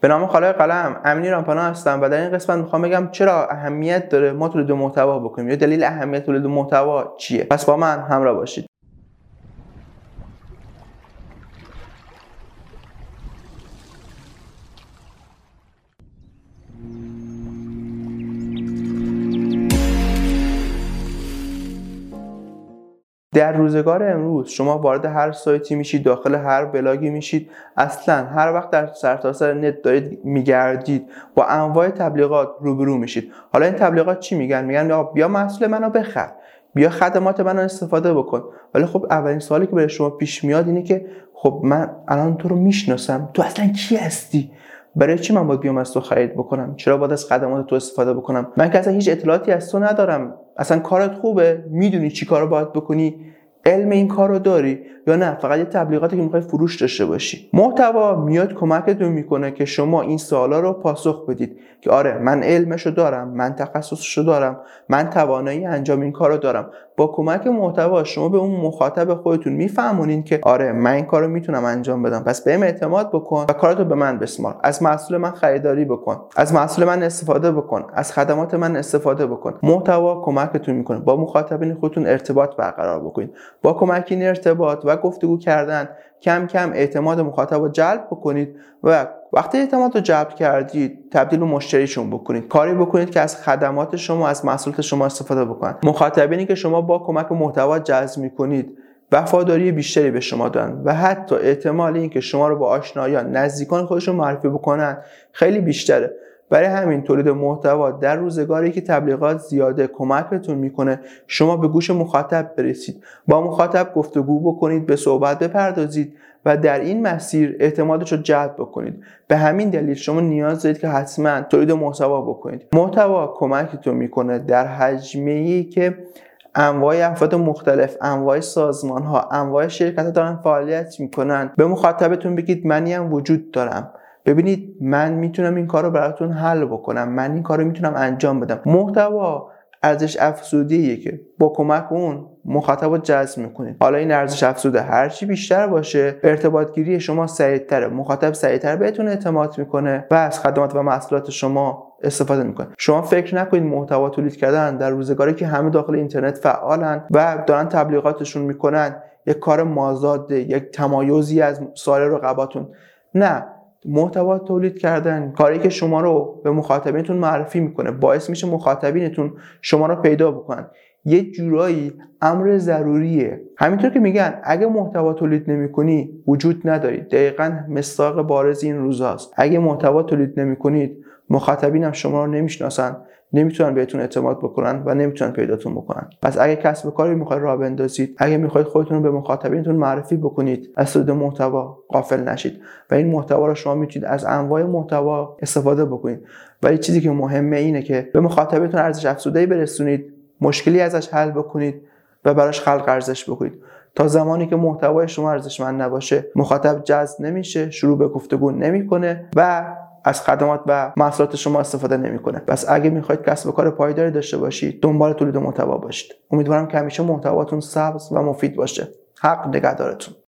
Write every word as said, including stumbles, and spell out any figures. به نام خالق قلم، امین رامپانا هستم و در این قسمت میخوام بگم چرا اهمیت داره ما تولید محتوا بکنیم یا دلیل اهمیت تولید محتوا چیه. پس با من همراه باشید. در روزگار امروز شما وارد هر سایتی میشید، داخل هر بلاگی میشید، اصلا هر وقت در سرتاسر نت دارید میگردید با انواع تبلیغات روبرو میشید. حالا این تبلیغات چی میگن؟ میگن آقا بیا محصول منو بخر، بیا خدمات منو استفاده بکن. ولی خب اولین سوالی که برای شما پیش میاد اینه که خب من الان تو رو میشناسم، تو اصلا کی هستی؟ برای چی من باید بیام از تو خرید بکنم؟ چرا باید از خدمات تو استفاده بکنم؟ من که اصلا هیچ اطلاعاتی از تو ندارم. اصلا کارت خوبه؟ میدونی چی کارو باید بکنی؟ علم این کارو داری یا نه فقط یه تبلیغاتی که میخوای فروش داشته باشی؟ محتوا میاد کمکتون میکنه که شما این سوالا رو پاسخ بدید که آره من علمشو دارم، من تخصصشو دارم، من توانایی انجام این کارو دارم. با کمک محتوا شما به اون مخاطب خودتون میفهمونین که آره من این کارو میتونم انجام بدم، پس بهم اعتماد بکن و کارتو به من بسپار، از محصول من خریداری بکن، از محصول من استفاده بکن، از خدمات من استفاده بکن. محتوا کمکتون میکنه با مخاطبین خودتون ارتباط برقرار بکنید. با کمک این ارتباط و گفتگو کردن کم کم اعتماد مخاطب رو جلب بکنید و وقتی اعتماد رو جلب کردید تبدیل به مشتریشون بکنید. کاری بکنید که از خدمات شما، از محصولات شما استفاده بکنن. مخاطبینی که شما با کمک محتوا جذب میکنید وفاداری بیشتری به شما دارن و حتی احتمال این که شما رو با آشنایان، نزدیکان خودشون معرفی بکنن خیلی بیشتره. برای همین تولید محتوا در روزگاری که تبلیغات زیاده کمکتون میکنه شما به گوش مخاطب برسید، با مخاطب گفتگو بکنید، به صحبت بپردازید و در این مسیر اعتمادش رو جلب بکنید. به همین دلیل شما نیاز دارید که حتما تولید محتوا بکنید. محتوا کمکتون میکنه در حجمه‌ای که انواع افراد مختلف، انواع سازمان ها، انواع شرکت ها دارن فعالیت میکنن به مخاطبتون بگید منی هم وجود دارم، ببینید من میتونم این کار رو براتون حل بکنم، من این کار رو میتونم انجام بدم. محتوا ارزش افزودیه که با کمک اون مخاطب رو جذب میکنید. حالا این ارزش افزوده هرچی بیشتر باشه ارتباط گیری شما سریعتره، مخاطب سریعتر بهتون اعتماد میکنه و از خدمات و محصولات شما استفاده میکنه. شما فکر نکنید محتوا تولید کردن در روزگاری که همه داخل اینترنت فعالن و دارن تبلیغاتشون میکنن یک کار مازاده، یک تمایزی از سایر رقباتون. نه، محتوا تولید کردن کاری که شما رو به مخاطبینتون معرفی میکنه، باعث میشه مخاطبینتون شما رو پیدا بکنن. یه جورایی امر ضروریه. همینطور که میگن اگه محتوا تولید نمیکنی وجود نداری، دقیقاً مصداق بارز این روزاست. اگه محتوا تولید نمیکنید مخاطبین هم شما رو نمیشناسن، نمیتونن بهتون اعتماد بکنن و نمیتونن پیداتون بکنن. پس اگه کسب کاری میخواید راه بندازید، اگه میخواید خودتون رو به مخاطبینتون معرفی بکنید، از تولید محتوا غافل نشید و این محتوا رو شما میتونید از انواع محتوا استفاده بکنید. ولی چیزی که مهمه اینه که به مخاطبتون ارزش افزوده‌ای برسونید، مشکلی ازش حل بکنید و براش خلق ارزش بکنید. تا زمانی که محتوای شما ارزشمند نباشه، مخاطب جذب نمیشه، شروع به گفتگو نمیکنه و از خدمات و محصولات شما استفاده نمیکنه. پس اگه میخواید کسب و کار پایداری داشته باشید، دنبال تولید محتوا باشید. امیدوارم که همیشه محتواتون سبز و مفید باشه. حق نگهدارتون.